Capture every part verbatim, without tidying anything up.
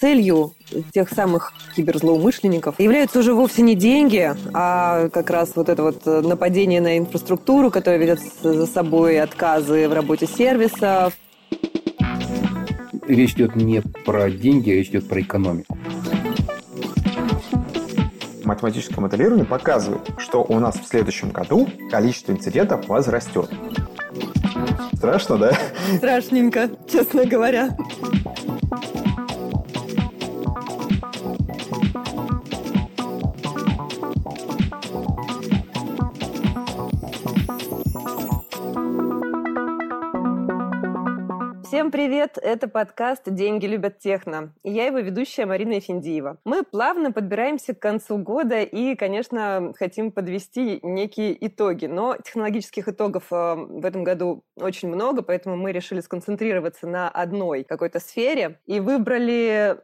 целью тех самых киберзлоумышленников являются уже вовсе не деньги, а как раз вот это вот нападение на инфраструктуру, которое ведет за собой отказы в работе сервисов. Речь идет не про деньги, а речь идет про экономику. Математическое моделирование показывает, что у нас в следующем году количество инцидентов возрастет. Страшно, да? Страшненько, честно говоря. Всем привет! Это подкаст «Деньги любят техно». И я его ведущая Марина Ефендиева. Мы плавно подбираемся к концу года и, конечно, хотим подвести некие итоги. Но технологических итогов в этом году очень много, поэтому мы решили сконцентрироваться на одной какой-то сфере и выбрали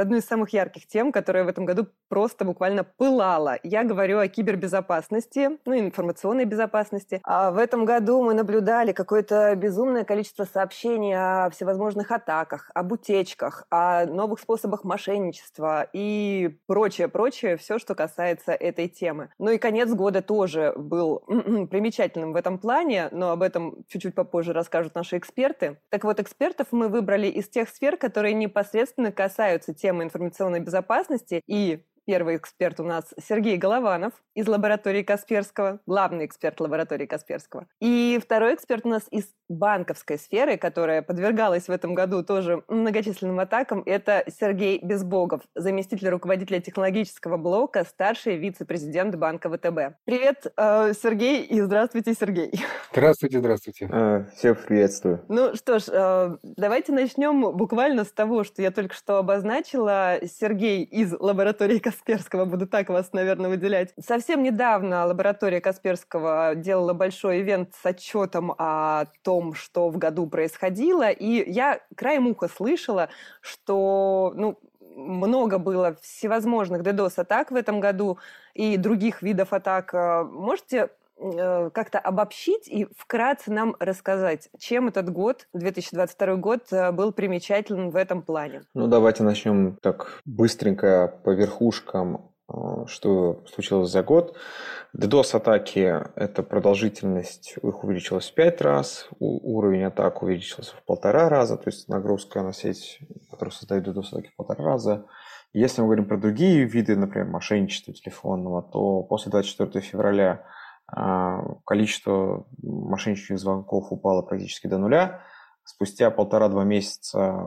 одну из самых ярких тем, которая в этом году просто буквально пылала. Я говорю о кибербезопасности, ну, информационной безопасности. А в этом году мы наблюдали какое-то безумное количество сообщений о о всевозможных атаках, об утечках, о новых способах мошенничества и прочее-прочее, все, что касается этой темы. Ну и конец года тоже был примечательным в этом плане, но об этом чуть-чуть попозже расскажут наши эксперты. Так вот, экспертов мы выбрали из тех сфер, которые непосредственно касаются темы информационной безопасности. И первый эксперт у нас Сергей Голованов из лаборатории Касперского, главный эксперт лаборатории Касперского. И второй эксперт у нас из банковской сферы, которая подвергалась в этом году тоже многочисленным атакам, это Сергей Безбогов, заместитель руководителя технологического блока, старший вице-президент банка ВТБ. Привет, Сергей, и здравствуйте, Сергей. Здравствуйте, здравствуйте. А, всех приветствую. Ну что ж, давайте начнем буквально с того, что я только что обозначила. Сергей из лаборатории Касперского, буду так вас, наверное, выделять. Совсем недавно лаборатория Касперского делала большой ивент с отчетом о том, что в году происходило, и я краем уха слышала, что ну, много было всевозможных ДДоС-атак в этом году и других видов атак. Можете э, как-то обобщить и вкратце нам рассказать, чем этот год, две тысячи двадцать второй год, был примечателен в этом плане? Ну, давайте начнем так быстренько по верхушкам, что случилось за год. ДДоС-атаки – это продолжительность, их увеличилась в пять раз, уровень атак увеличился в полтора раза, то есть нагрузка на сеть, которую создают ДДоС-атаки, в полтора раза. Если мы говорим про другие виды, например, мошенничества телефонного, то после двадцать четвёртого февраля количество мошеннических звонков упало практически до нуля. Спустя полтора-два месяца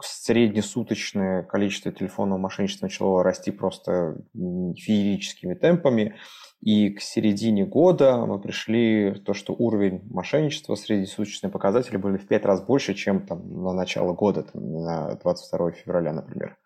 среднесуточное количество телефонного мошенничества начало расти просто феерическими темпами. И к середине года мы пришли в то, что уровень мошенничества, среднесуточные показатели были в пять раз больше, чем там, на начало года, там, на двадцать второго февраля, например.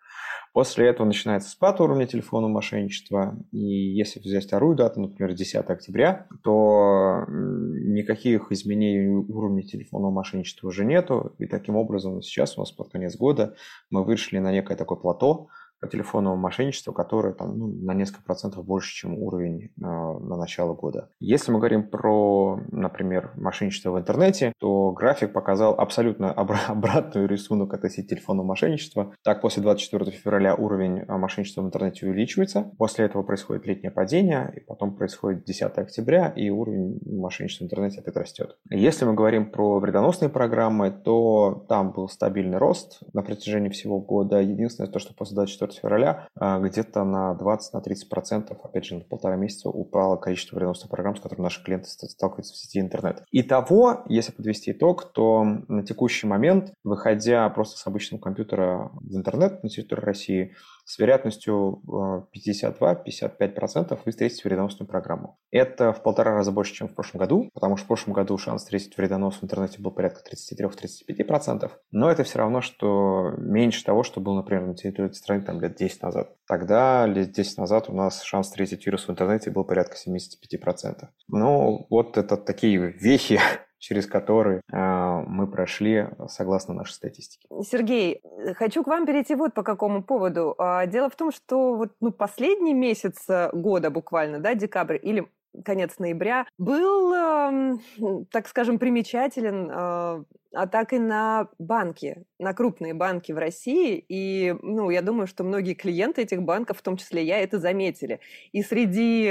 После этого начинается спад уровня телефонного мошенничества. И если взять вторую дату, например, десятого октября, то никаких изменений уровня телефонного мошенничества уже нету. И таким образом сейчас у нас под конец года мы вышли на некое такое плато по телефонному мошенничеству, которое там, ну, на несколько процентов больше, чем уровень э, на начало года. Если мы говорим про, например, мошенничество в интернете, то график показал абсолютно обра- обратную рисунок относительно телефонного мошенничества. Так, после двадцать четвёртого февраля уровень мошенничества в интернете увеличивается, после этого происходит летнее падение, и потом происходит десятого октября, и уровень мошенничества в интернете опять растет. Если мы говорим про вредоносные программы, то там был стабильный рост на протяжении всего года. Единственное, то, что после двадцать четвёртого февраля где-то на двадцать-тридцать процентов, опять же, на полтора месяца упало количество вредоносных программ, с которыми наши клиенты сталкиваются в сети интернет. Итого, если подвести итог, то на текущий момент, выходя просто с обычного компьютера в интернет на территории России, с вероятностью пятьдесят два - пятьдесят пять процентов вы встретите вредоносную программу. Это в полтора раза больше, чем в прошлом году, потому что в прошлом году шанс встретить вредонос в интернете был порядка тридцать три - тридцать пять процентов, но это все равно, что меньше того, что было, например, на территории страны там, лет десять назад. Тогда, лет десять назад, у нас шанс встретить вирус в интернете был порядка семьдесят пять процентов. Ну, вот это такие вехи, через которые э, мы прошли согласно нашей статистике. Сергей, хочу к вам перейти вот по какому поводу. Дело в том, что вот, ну, последний месяц года буквально, да, декабрь или конец ноября, был, э, так скажем, примечателен э, а так и на банки, на крупные банки в России. И, ну, я думаю, что многие клиенты этих банков, в том числе я, это заметили. И среди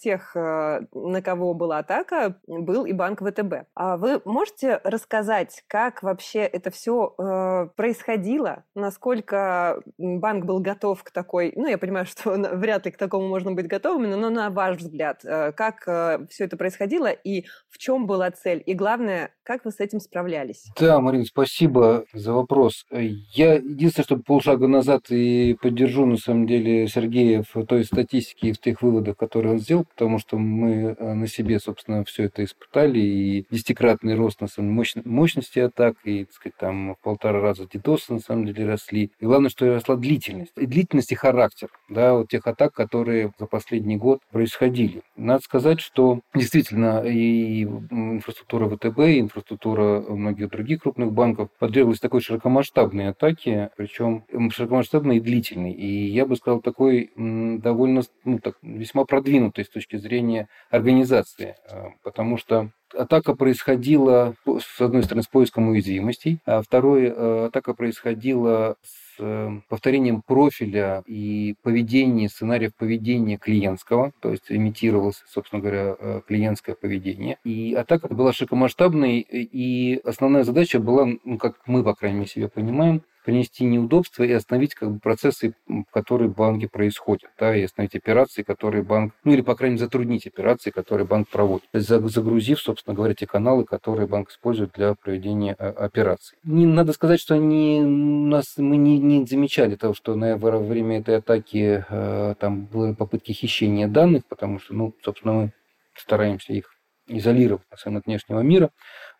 тех, на кого была атака, был и банк вэ тэ бэ. А вы можете рассказать, как вообще это все происходило? Насколько банк был готов к такой... Ну, я понимаю, что вряд ли к такому можно быть готовым, но на ваш взгляд, как все это происходило и в чем была цель? И главное, как вы с этим справлялись? Да, Марина, спасибо за вопрос. Я единственное, что полшага назад и поддержу, на самом деле, Сергея в той статистике и в тех выводах, которые он сделал, потому что мы на себе, собственно, все это испытали, и десятикратный рост, на самом деле, мощности атак, и, так сказать, там, в полтора раза дидосы, на самом деле, росли. И главное, что росла длительность. И длительность, и характер, да, вот тех атак, которые за последний год происходили. Надо сказать, что действительно и инфраструктура вэ тэ бэ, и инфраструктура многих других крупных банков подверглась такой широкомасштабной атаке, причем широкомасштабной и длительной. И я бы сказал, такой довольно, ну, так, весьма продвинутой с точки зрения организации, потому что атака происходила, с одной стороны, с поиском уязвимостей, а второе, атака происходила с повторением профиля и поведения, сценариев поведения клиентского, то есть имитировалось, собственно говоря, клиентское поведение. И атака была широкомасштабной, и основная задача была, ну, как мы, по крайней мере, себе понимаем, принести неудобства и остановить, как бы, процессы, которые в банке происходят, да, и остановить операции, которые банк, ну или, по крайней мере, затруднить операции, которые банк проводит, загрузив, собственно говоря, те каналы, которые банк использует для проведения операций. Не надо сказать, что они, нас, мы не, не замечали того, что, наверное, во время этой атаки э, там были попытки хищения данных, потому что, ну, собственно, мы стараемся их изолировать от внешнего мира,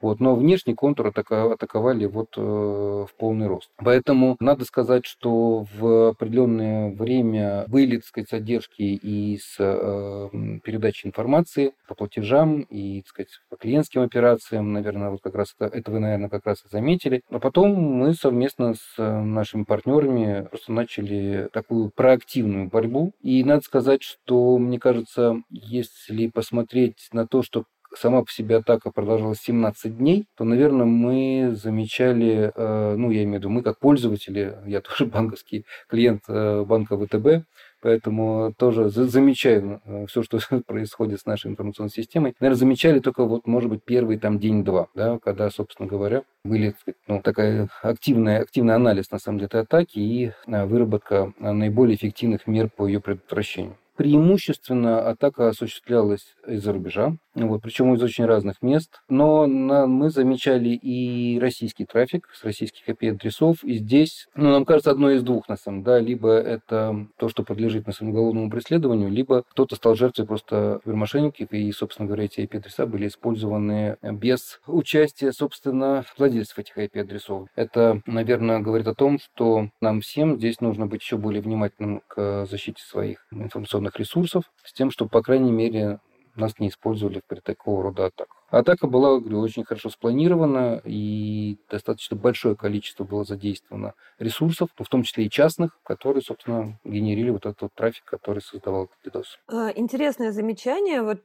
вот, но внешний контур атаковали вот, э, в полный рост. Поэтому надо сказать, что в определенное время были, так сказать, задержки и с э, передачей информации по платежам, и, так сказать, по клиентским операциям, наверное, вот как раз это, это вы, наверное, как раз и заметили. А потом мы совместно с нашими партнерами просто начали такую проактивную борьбу. И надо сказать, что, мне кажется, если посмотреть на то, что сама по себе атака продолжалась семнадцать дней, то, наверное, мы замечали, ну, я имею в виду, мы как пользователи, я тоже банковский клиент банка вэ тэ бэ, поэтому тоже замечаю все, что происходит с нашей информационной системой. Наверное, замечали только, вот, может быть, первый там день-два, да, когда, собственно говоря, были, ну, такая активная, активный анализ, на самом деле, этой атаки и выработка наиболее эффективных мер по ее предотвращению. Преимущественно атака осуществлялась из-за рубежа, вот, причем из очень разных мест. Но на, мы замечали и российский трафик с российских ай пи-адресов. И здесь, ну, нам кажется, одно из двух, на самом деле. Да, либо это то, что подлежит, на самом деле, уголовному преследованию, либо кто-то стал жертвой просто мошенников, и, собственно говоря, эти ай пи-адреса были использованы без участия, собственно, владельцев этих ай пи-адресов. Это, наверное, говорит о том, что нам всем здесь нужно быть еще более внимательным к защите своих информационных ресурсов, с тем, чтобы, по крайней мере, нас не использовали при такого рода атаках. Атака была, говорю, очень хорошо спланирована, и достаточно большое количество было задействовано ресурсов, в том числе и частных, которые, собственно, генерили вот этот вот трафик, который создавал дидос. Интересное замечание. Вот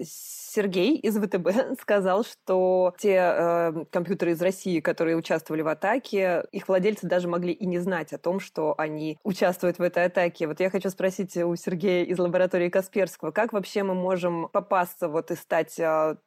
Сергей из вэ тэ бэ сказал, что те компьютеры из России, которые участвовали в атаке, их владельцы даже могли и не знать о том, что они участвуют в этой атаке. Вот я хочу спросить у Сергея из лаборатории Касперского, как вообще мы можем попасться вот и стать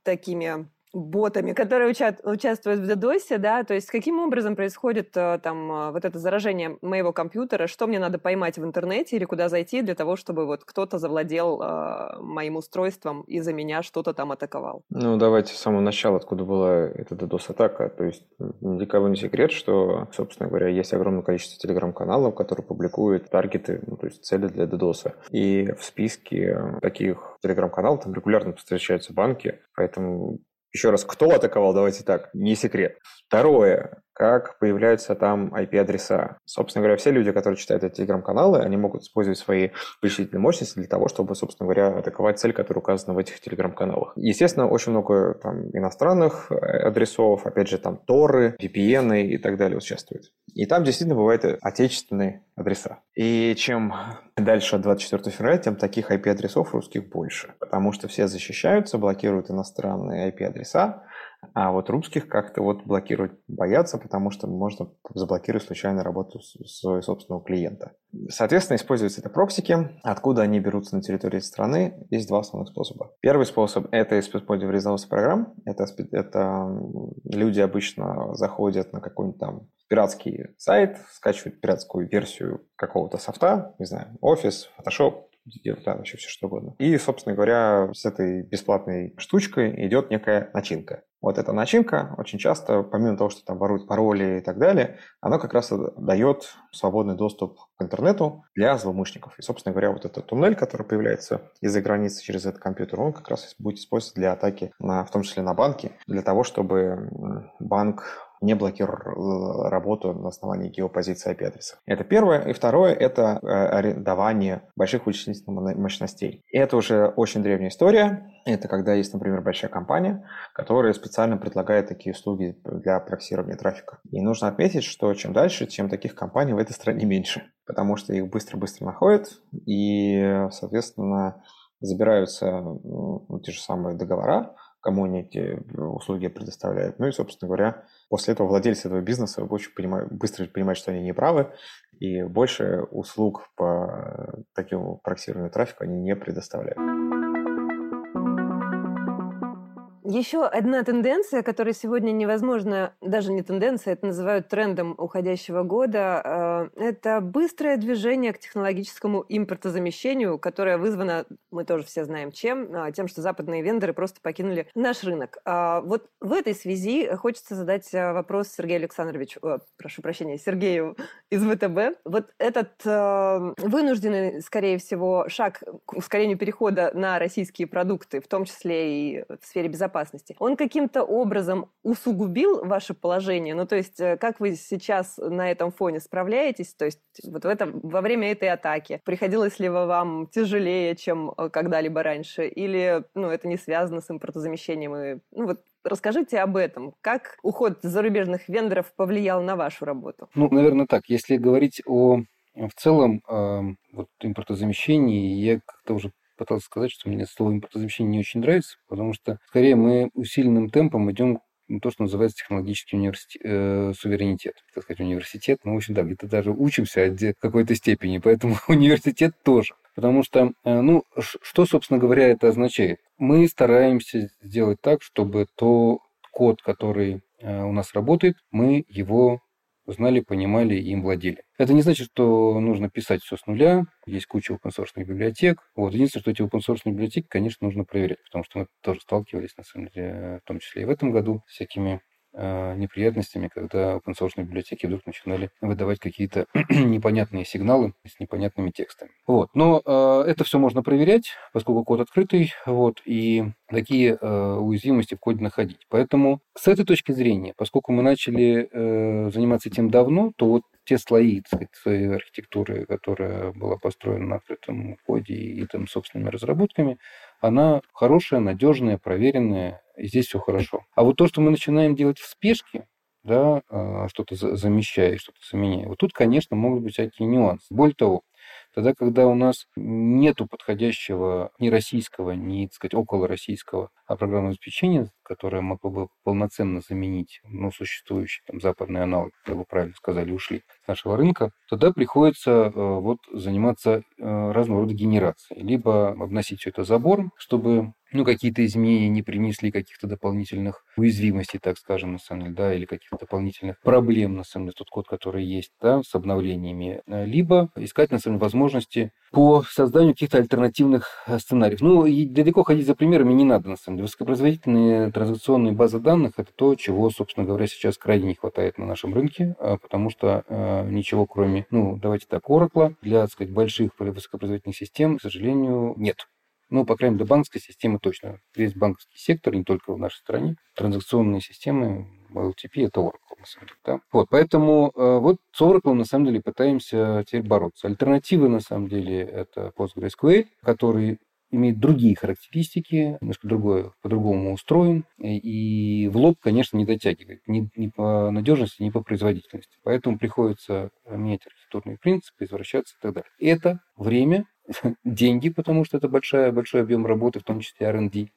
такими ботами, которые учат, участвуют в дидосе, да, то есть каким образом происходит там вот это заражение моего компьютера, что мне надо поймать в интернете или куда зайти для того, чтобы вот кто-то завладел э, моим устройством и за меня что-то там атаковал? Ну, давайте с самого начала, откуда была эта дидос-атака, то есть для кого не секрет, что, собственно говоря, есть огромное количество телеграм-каналов, которые публикуют таргеты, ну, то есть цели для дидоса, и в списке таких телеграм-каналов там регулярно встречаются банки, поэтому еще раз, кто атаковал, давайте так, не секрет. Второе, как появляются там ай пи-адреса. Собственно говоря, все люди, которые читают эти телеграм-каналы, они могут использовать свои вычислительные мощности для того, чтобы, собственно говоря, атаковать цель, которая указана в этих телеграм-каналах. Естественно, очень много там иностранных адресов, опять же, там торы, ви пи эн и так далее участвуют. И там действительно бывают отечественные адреса. И чем дальше от двадцать четвёртого февраля, тем таких ай пи-адресов русских больше, потому что все защищаются, блокируют иностранные ай пи-адреса, А вот русских как-то вот блокировать боятся, потому что можно заблокировать случайно работу своего собственного клиента. Соответственно, используются это проксики. Откуда они берутся на территории страны? Есть два основных способа. Первый способ – это использование резонансных программ. Это, это люди обычно заходят на какой-нибудь там пиратский сайт, скачивают пиратскую версию какого-то софта, не знаю, Office, Photoshop, да, вообще все что угодно. И, собственно говоря, с этой бесплатной штучкой идет некая начинка. Вот эта начинка очень часто, помимо того, что там воруют пароли и так далее, она как раз дает свободный доступ к интернету для злоумышленников. И, собственно говоря, вот этот туннель, который появляется из-за границы через этот компьютер, он как раз будет использоваться для атаки, на, в том числе на банки, для того, чтобы банк не блокировал работу на основании геопозиции ай пи-адреса. Это первое. И второе – это арендование больших вычислительных мощностей. Это уже очень древняя история. Это когда есть, например, большая компания, которая специально предлагает такие услуги для проксирования трафика. И нужно отметить, что чем дальше, тем таких компаний в этой стране меньше, потому что их быстро-быстро находят и, соответственно, забираются ну, те же самые договора, кому они эти услуги предоставляют. Ну и, собственно говоря, после этого владельцы этого бизнеса очень понимают, быстро понимают, что они неправы, и больше услуг по такому проксированию трафика они не предоставляют. Еще одна тенденция, которая сегодня невозможно, даже не тенденция, это называют трендом уходящего года, это быстрое движение к технологическому импортозамещению, которое вызвано, мы тоже все знаем чем, тем, что западные вендоры просто покинули наш рынок. Вот в этой связи хочется задать вопрос Сергею Александровичу, о, прошу прощения, Сергею из ВТБ. Вот этот вынужденный, скорее всего, шаг к ускорению перехода на российские продукты, в том числе и в сфере безопасности, он каким-то образом усугубил ваше положение? Ну, то есть, как вы сейчас на этом фоне справляетесь? То есть, вот в этом, во время этой атаки приходилось ли вам тяжелее, чем когда-либо раньше? Или, ну, это не связано с импортозамещением? И, ну, вот расскажите об этом. Как уход зарубежных вендоров повлиял на вашу работу? Ну, наверное, так. Если говорить о в целом э, вот, импортозамещении, я как-то уже пытался сказать, что мне слово импортозамещение не очень нравится, потому что скорее мы усиленным темпом идем на то, что называется технологический университет, э, суверенитет, так сказать, университет. Ну, в общем, да, где-то даже учимся в какой-то степени, поэтому университет тоже. Потому что, э, ну, ш- что, собственно говоря, это означает? Мы стараемся сделать так, чтобы тот код, который э, у нас работает, мы его знали, понимали и им владели. Это не значит, что нужно писать все с нуля. Есть куча open-source библиотек. Вот. Единственное, что эти open-source библиотеки, конечно, нужно проверять, потому что мы тоже сталкивались, на самом деле, в том числе и в этом году, с всякими э, неприятностями, когда open-source библиотеки вдруг начинали выдавать какие-то непонятные сигналы с непонятными текстами. Вот. Но э, это все можно проверять, поскольку код открытый, вот, и такие э, уязвимости в коде находить. Поэтому с этой точки зрения, поскольку мы начали э, заниматься этим давно, то вот те слои, так сказать, своей архитектуры, которая была построена на открытом коде и там собственными разработками, она хорошая, надежная, проверенная, и здесь все хорошо. А вот то, что мы начинаем делать в спешке, да, что-то замещая, что-то заменяя, вот тут, конечно, могут быть всякие нюансы. Более того, тогда, когда у нас нету подходящего ни российского, ни, так сказать, околороссийского программного обеспечения, которое могло бы полноценно заменить, ну, существующий там западный аналог, как вы правильно сказали, ушли с нашего рынка, тогда приходится э, вот заниматься э, разного рода генерацией. Либо обносить все это забором, чтобы, ну, какие-то изменения не принесли каких-то дополнительных уязвимостей, так скажем, на самом деле, да, или каких-то дополнительных проблем, на самом деле, тот код, который есть, да, с обновлениями. Либо искать, на самом деле, возможности по созданию каких-то альтернативных сценариев. Ну, и далеко ходить за примерами не надо, на самом деле. Высокопроизводительные транзакционные базы данных – это то, чего, собственно говоря, сейчас крайне не хватает на нашем рынке, потому что э, ничего, кроме, ну, давайте так, Oracle, для, так сказать, больших высокопроизводительных систем, к сожалению, нет. Ну, по крайней мере, банковской системы точно. Весь банковский сектор, не только в нашей стране, транзакционные системы, эл ти пи – это Oracle, на самом деле. Да? Вот, поэтому э, вот с Oracle, на самом деле, пытаемся теперь бороться. Альтернативы, на самом деле, это PostgreSQL, который имеет другие характеристики, немножко другое, по-другому устроен, и в лоб, конечно, не дотягивает ни, ни по надежности, ни по производительности. Поэтому приходится менять архитектурные принципы, извращаться и так далее. Это время, деньги, потому что это большая, большой объем работы, в том числе ар энд ди.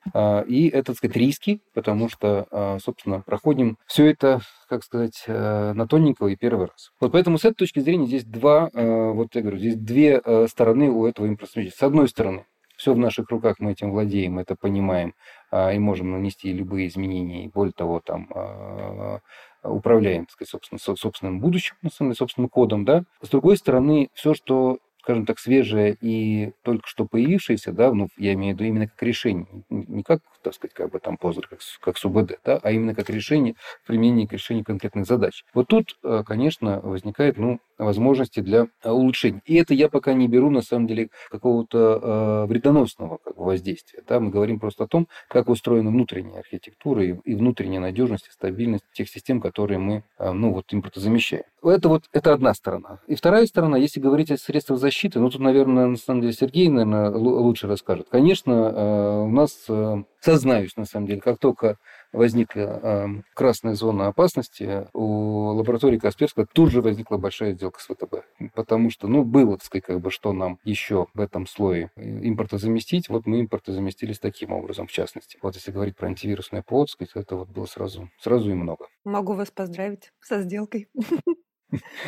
И это, так сказать, риски, потому что, собственно, проходим все это, как сказать, на тоненького и первый раз. Вот поэтому с этой точки зрения здесь два, вот я говорю, здесь две стороны у этого импресмейча. С одной стороны, все в наших руках, мы этим владеем, это понимаем и можем нанести любые изменения, и более того, там... управляем, так сказать, собственно, собственным будущим, собственным кодом, да. С другой стороны, все, что, скажем так, свежее и только что появившееся, да, ну, я имею в виду именно как решение, не как, так сказать, как бы там позор, как, как СУБД, да, а именно как решение, применение к решению конкретных задач. Вот тут, конечно, возникает, ну, возможности для улучшения. И это я пока не беру, на самом деле, какого-то э, вредоносного как бы воздействия. Да? Мы говорим просто о том, как устроена внутренняя архитектура и, и внутренняя надежность и стабильность тех систем, которые мы э, ну, вот, импортозамещаем. Это, вот, это одна сторона. И вторая сторона, если говорить о средствах защиты, ну, тут, наверное, на самом деле Сергей, наверное, лучше расскажет. Конечно, э, у нас, э, сознаюсь, на самом деле, как только возникла э, красная зона опасности, у лаборатории Касперского тут же возникла большая сделка с вэ тэ бэ. Потому что, ну, было, так сказать, как бы, что нам еще в этом слое импортозаместить. Вот мы импортозаместились таким образом, в частности. Вот если говорить про антивирусное ПО, так сказать, это вот было сразу, сразу и много. Могу вас поздравить со сделкой.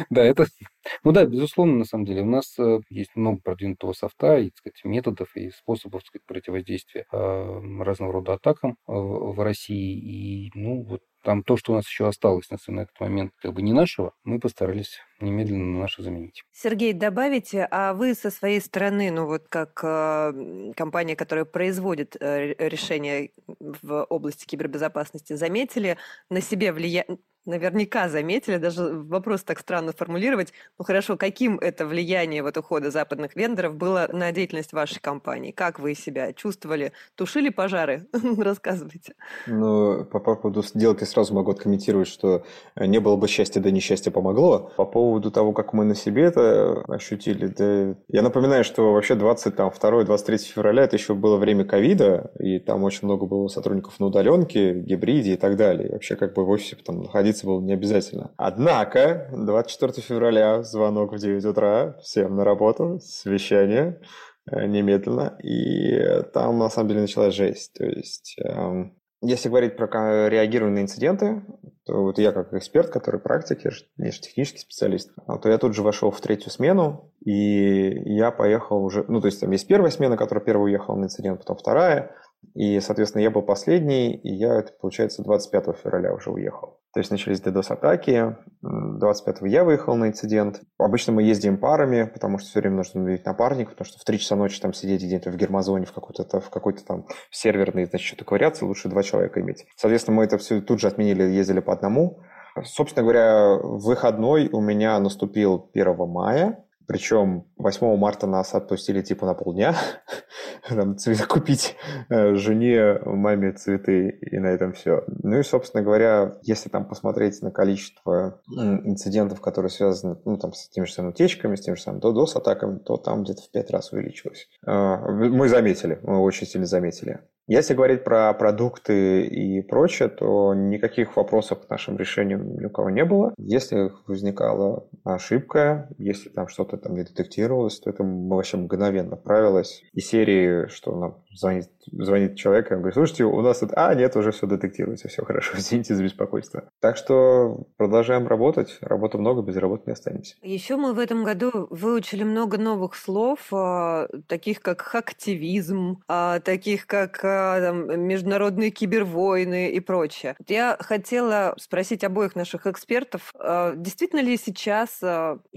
Да, это... Ну да, безусловно, на самом деле, у нас есть много продвинутого софта и, так сказать, методов и способов, так сказать, противодействия разного рода атакам в России. И, ну, вот там то, что у нас еще осталось на этот момент, как бы не нашего, мы постарались немедленно на наше заменить. Сергей, добавите, а вы со своей стороны, ну вот как э, компания, которая производит э, решения в области кибербезопасности, заметили на себе влияние, наверняка заметили, даже вопрос так странно формулировать, ну хорошо, каким это влияние вот ухода западных вендоров было на деятельность вашей компании? Как вы себя чувствовали? Тушили пожары? Рассказывайте. Ну, по поводу сделки сразу могу откомментировать, что не было бы счастья, да несчастье помогло. По поводу того, как мы на себе это ощутили, да... я напоминаю, что вообще двадцать второго - двадцать третьего февраля это еще было время ковида, и там очень много было сотрудников на удаленке, гибриде и так далее. И вообще как бы в офисе там находиться было не обязательно. Однако двадцать четвёртого февраля звонок в девять утра, всем на работу, совещание немедленно, и там на самом деле началась жесть. То есть, эм, если говорить про реагирование на инциденты, то вот я как эксперт, который практик, я же технический специалист, то я тут же вошел в третью смену, и я поехал уже, ну то есть там есть первая смена, которая первая уехала на инцидент, потом вторая, и, соответственно, я был последний, и я, это, получается, двадцать пятого февраля уже уехал. То есть начались ддос-атаки, двадцать пятого я выехал на инцидент. Обычно мы ездим парами, потому что все время нужно иметь напарник, потому что в три часа ночи там сидеть где-то в гермозоне, в какой-то, в какой-то там серверной, значит, что-то ковыряться, лучше два человека иметь. Соответственно, мы это все тут же отменили, ездили по одному. Собственно говоря, выходной у меня наступил первого мая. Причем восьмого марта нас отпустили типа на полдня, там цветы купить жене, маме цветы, и на этом все. Ну и, собственно говоря, если там посмотреть на количество инцидентов, которые связаны, ну, там, с теми же самыми утечками, с теми же самыми ддос-атаками, то там где-то в пять раз увеличилось. Мы заметили, мы очень сильно заметили. Если говорить про продукты и прочее, то никаких вопросов к нашим решениям ни у кого не было. Если возникала ошибка, если там что-то там не детектировалось, то это вообще мгновенно правилось. И серии, что нам звонит, звонит человек, и он говорит, слушайте, у нас тут... А, нет, уже все детектируется, все хорошо, извините за беспокойство. Так что продолжаем работать, работы много, без работы не останемся. Еще мы в этом году выучили много новых слов, таких как хактивизм, таких как там, международные кибервойны и прочее. Я хотела спросить обоих наших экспертов, действительно ли сейчас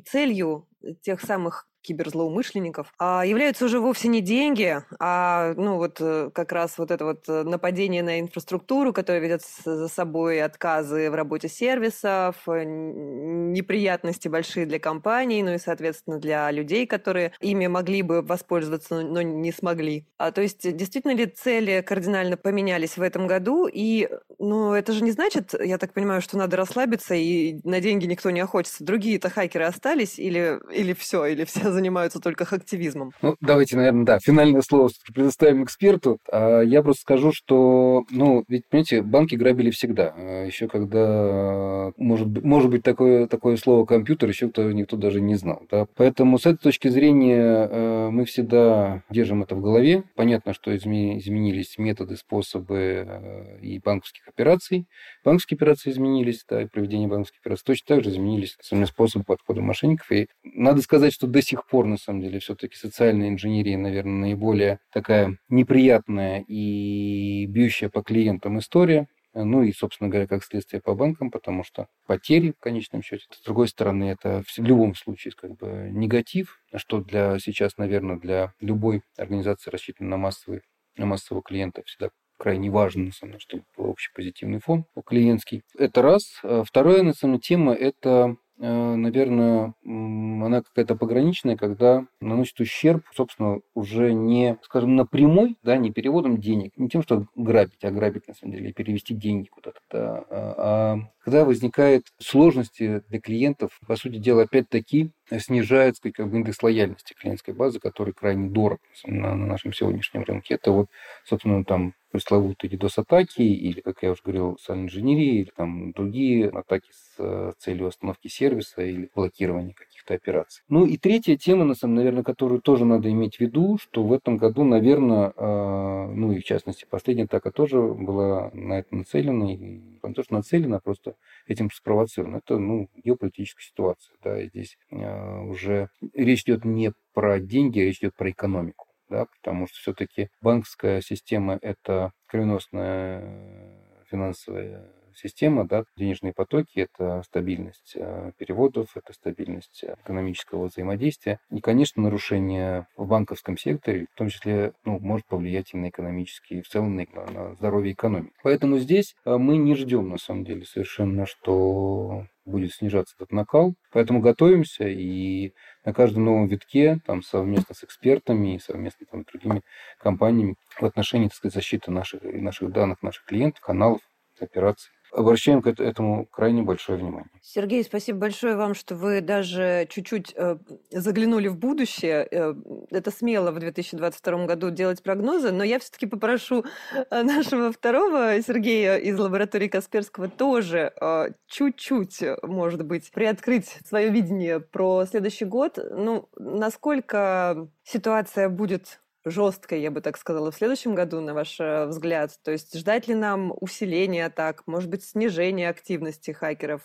целью тех самых киберзлоумышленников являются уже вовсе не деньги, а ну вот как раз вот это вот нападение на инфраструктуру, которое ведет за собой отказы в работе сервисов, неприятности большие для компаний, ну и, соответственно, для людей, которые ими могли бы воспользоваться, но не смогли. А, то есть, действительно ли цели кардинально поменялись в этом году? И, ну, это же не значит, я так понимаю, что надо расслабиться, и на деньги никто не охотится. Другие-то хакеры остались, или, или все, или все занимаются только хактивизмом. Ну, давайте, наверное, да, финальное слово предоставим эксперту. А я просто скажу, что, ну, ведь, понимаете, банки грабили всегда. Еще когда, может быть, может быть такое, такое слово «компьютер» еще кто, никто даже не знал. Да? Поэтому с этой точки зрения мы всегда держим это в голове. Понятно, что изменились методы, способы и банковских операций. Банковские операции изменились, да, и проведение банковских операций. Точно так же изменились способы подхода мошенников. И надо сказать, что до сих пор, на самом деле, все-таки социальная инженерия, наверное, наиболее такая неприятная и бьющая по клиентам история. Ну и, собственно говоря, как следствие по банкам, потому что потери в конечном счете. С другой стороны, это в любом случае как бы негатив, что для сейчас, наверное, для любой организации, рассчитанной на, массовый, на массового клиента, всегда крайне важно, на самом деле, чтобы был общий позитивный фон клиентский. Это раз. Вторая, на самом деле, тема – это, наверное, она какая-то пограничная, когда наносит ущерб, собственно, уже не, скажем, напрямую, да, не переводом денег, не тем, что грабить, а грабить, на самом деле, перевести деньги куда-то, да, а когда возникают сложности для клиентов, по сути дела, опять-таки, снижает, сказать, как бы индекс лояльности клиентской базы, который крайне дорог на, на нашем сегодняшнем рынке. Это вот, собственно, там пресловутые DDoS-атаки, или, как я уже говорил, социальная инженерия, или там другие атаки с целью остановки сервиса или блокирования каких-то операций. Ну и третья тема, на самом деле, наверное, которую тоже надо иметь в виду, что в этом году, наверное, э, ну и в частности последняя атака тоже была на это нацелена, и не то, что нацелена, а просто этим спровоцирована. Это, ну, геополитическая ситуация, да, и здесь э, уже речь идет не про деньги, а речь идет про экономику, да, потому что все-таки банковская система – это кровеносная финансовая система, да, денежные потоки – это стабильность переводов, это стабильность экономического взаимодействия. И, конечно, нарушение в банковском секторе, в том числе, ну, может повлиять и на экономические, и в целом на, на здоровье экономики. Поэтому здесь мы не ждем, на самом деле, совершенно, что будет снижаться этот накал. Поэтому готовимся, и на каждом новом витке там, совместно с экспертами и совместно там, с другими компаниями в отношении, так сказать, защиты наших, наших данных, наших клиентов, каналов, операций. Обращаем к этому крайне большое внимание. Сергей, спасибо большое вам, что вы даже чуть-чуть э, заглянули в будущее. Э, это смело в две тысячи двадцать втором году делать прогнозы, но я все-таки попрошу нашего второго Сергея из лаборатории Касперского тоже э, чуть-чуть, может быть, приоткрыть свое видение про следующий год. Ну, насколько ситуация будет жесткой, я бы так сказала, в следующем году, на ваш взгляд? То есть ждать ли нам усиления атак, может быть, снижения активности хакеров?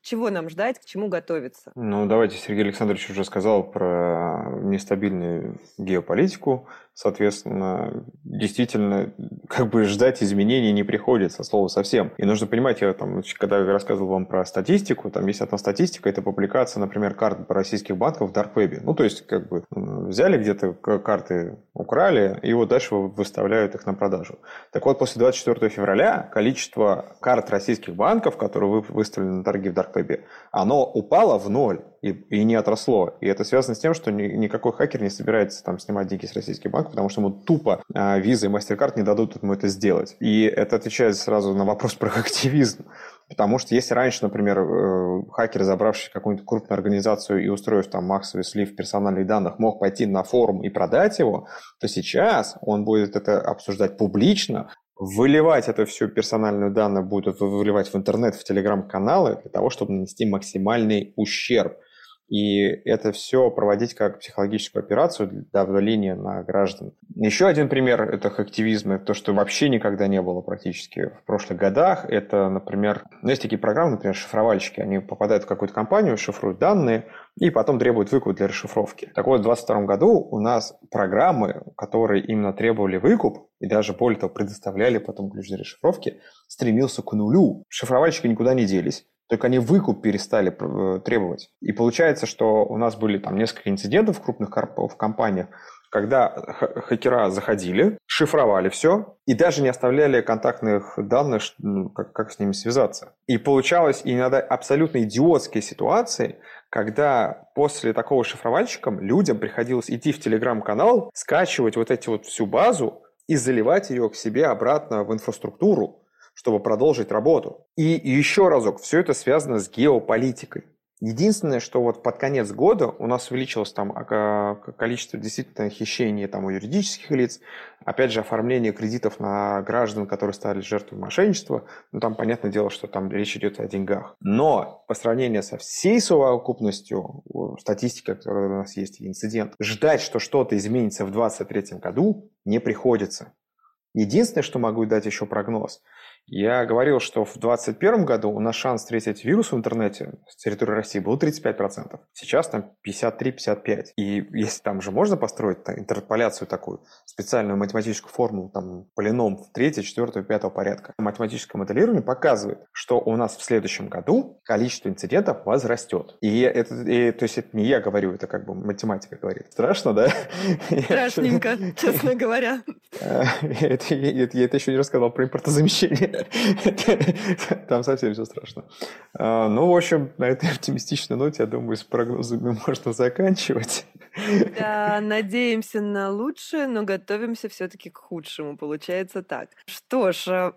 Чего нам ждать, к чему готовиться? Ну, давайте, Сергей Александрович уже сказал про нестабильную геополитику. Соответственно, действительно, как бы ждать изменений не приходится, слово совсем. И нужно понимать, я там, когда я рассказывал вам про статистику, там есть одна статистика, это публикация, например, карт российских банков в дарквебе. Ну, то есть, как бы взяли где-то карты, украли, и вот дальше выставляют их на продажу. Так вот, после двадцать четвёртого февраля количество карт российских банков, которые выставлены на торги в дарквебе, оно упало в ноль. И, и не отросло. И это связано с тем, что ни, никакой хакер не собирается там снимать деньги с российских банков, потому что ему тупо а, Visa и MasterCard не дадут ему это сделать. И это отвечает сразу на вопрос про активизм. Потому что если раньше, например, хакер, забравший какую-нибудь крупную организацию и устроив там массовый слив персональных данных, мог пойти на форум и продать его, то сейчас он будет это обсуждать публично, выливать это все персональные данные будут выливать в интернет, в телеграм-каналы для того, чтобы нанести максимальный ущерб. И это все проводить как психологическую операцию для давления на граждан. Еще один пример – это хактивизм, это то, что вообще никогда не было практически в прошлых годах. Это, например, ну, есть такие программы, например, шифровальщики, они попадают в какую-то компанию, шифруют данные и потом требуют выкуп для расшифровки. Так вот, в двадцать втором году у нас программы, которые именно требовали выкуп, и даже более того предоставляли потом ключ для расшифровки, стремился к нулю. Шифровальщики никуда не делись. Только они выкуп перестали требовать. И получается, что у нас были там несколько инцидентов в крупных в компаниях, когда хакера заходили, шифровали все и даже не оставляли контактных данных, ну, как, как с ними связаться. И получалось иногда абсолютно идиотские ситуации, когда после такого шифровальщика людям приходилось идти в телеграм-канал, скачивать вот эти вот всю базу и заливать ее к себе обратно в инфраструктуру, чтобы продолжить работу. И еще разок, все это связано с геополитикой. Единственное, что вот под конец года у нас увеличилось там количество действительно хищений там, у юридических лиц, опять же, оформление кредитов на граждан, которые стали жертвами мошенничества. Ну, там, понятное дело, что там речь идет о деньгах. Но по сравнению со всей совокупностью статистики, которая у нас есть, инцидент, ждать, что что-то изменится в двадцать третьем году, не приходится. Единственное, что могу дать еще прогноз – я говорил, что в двадцать первом году у нас шанс встретить вирус в интернете с территории России был тридцать пять процентов. Сейчас там пятьдесят три - пятьдесят пять процентов. И если там же можно построить там, интерполяцию такую, специальную математическую формулу, там, полином в третьем, четвёртом, пятом порядка. Математическое моделирование показывает, что у нас в следующем году количество инцидентов возрастет. И это, и, то есть это не я говорю, это как бы математика говорит. Страшно, да? Страшненько, честно говоря. Я это еще не рассказал про импортозамещение. Там совсем все страшно. Ну, в общем, на этой оптимистичной ноте, я думаю, с прогнозами можно заканчивать. Да, надеемся на лучшее, но готовимся все-таки к худшему. Получается так. Что ж,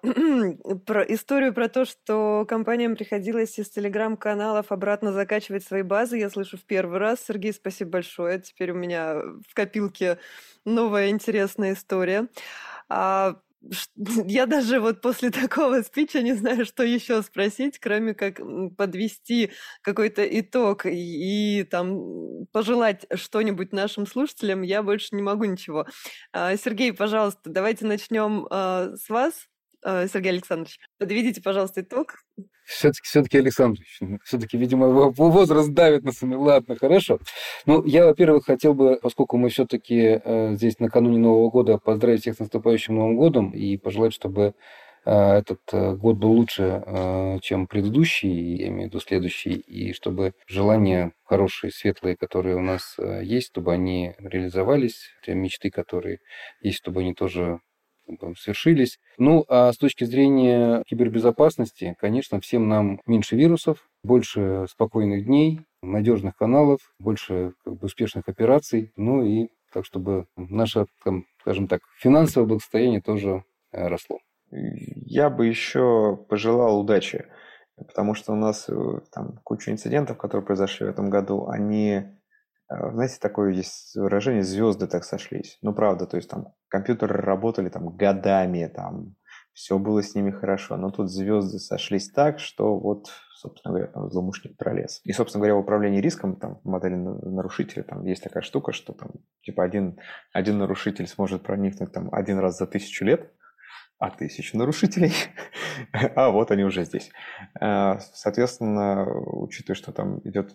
про историю про то, что компаниям приходилось из телеграм-каналов обратно закачивать свои базы, я слышу в первый раз. Сергей, спасибо большое. Теперь у меня в копилке новая интересная история. Я даже вот после такого спича не знаю, что еще спросить, кроме как подвести какой-то итог и, и там пожелать что-нибудь нашим слушателям. Я больше не могу ничего. Сергей, пожалуйста, давайте начнем с вас. Сергей Александрович, подведите, пожалуйста, итог. Все-таки, все-таки Александрович, все-таки, видимо, возраст давит на сами. Ладно, хорошо. Ну, я, во-первых, хотел бы, поскольку мы все-таки э, здесь накануне Нового года, поздравить всех с наступающим Новым годом и пожелать, чтобы э, этот э, год был лучше, э, чем предыдущий, я имею в виду следующий, и чтобы желания хорошие, светлые, которые у нас э, есть, чтобы они реализовались, те мечты, которые есть, чтобы они тоже свершились. Ну, а с точки зрения кибербезопасности, конечно, всем нам меньше вирусов, больше спокойных дней, надежных каналов, больше как бы, успешных операций, ну и так, чтобы наше, там, скажем так, финансовое благосостояние тоже э, росло. Я бы еще пожелал удачи, потому что у нас там куча инцидентов, которые произошли в этом году, они... Знаете, такое есть выражение, звезды так сошлись. Ну, правда, то есть там компьютеры работали там годами, там все было с ними хорошо, но тут звезды сошлись так, что вот, собственно говоря, там злоумышленник пролез. И, собственно говоря, в управлении риском, там, в модели нарушителя, там есть такая штука, что там, типа, один, один нарушитель сможет проникнуть там один раз за тысячу лет, а тысячу нарушителей, а вот они уже здесь. Соответственно, учитывая, что там идет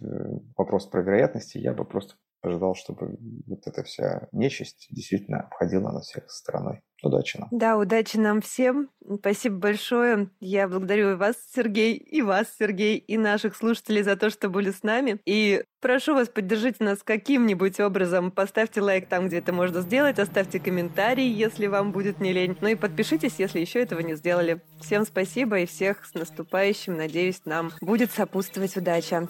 вопрос про вероятности, я бы просто ожидал, чтобы вот эта вся нечисть действительно обходила нас всех стороной. Удачи нам. Да, удачи нам всем. Спасибо большое. Я благодарю и вас, Сергей, и вас, Сергей, и наших слушателей за то, что были с нами. И прошу вас, поддержите нас каким-нибудь образом. Поставьте лайк там, где это можно сделать. Оставьте комментарий, если вам будет не лень. Ну и подпишитесь, если еще этого не сделали. Всем спасибо и всех с наступающим. Надеюсь, нам будет сопутствовать удача.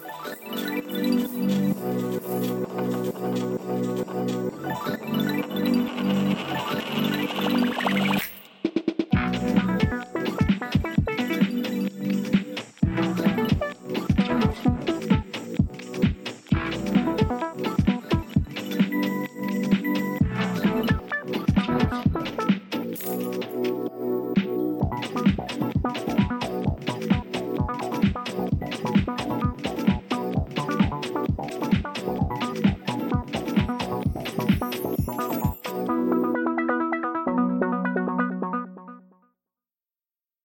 Thank you.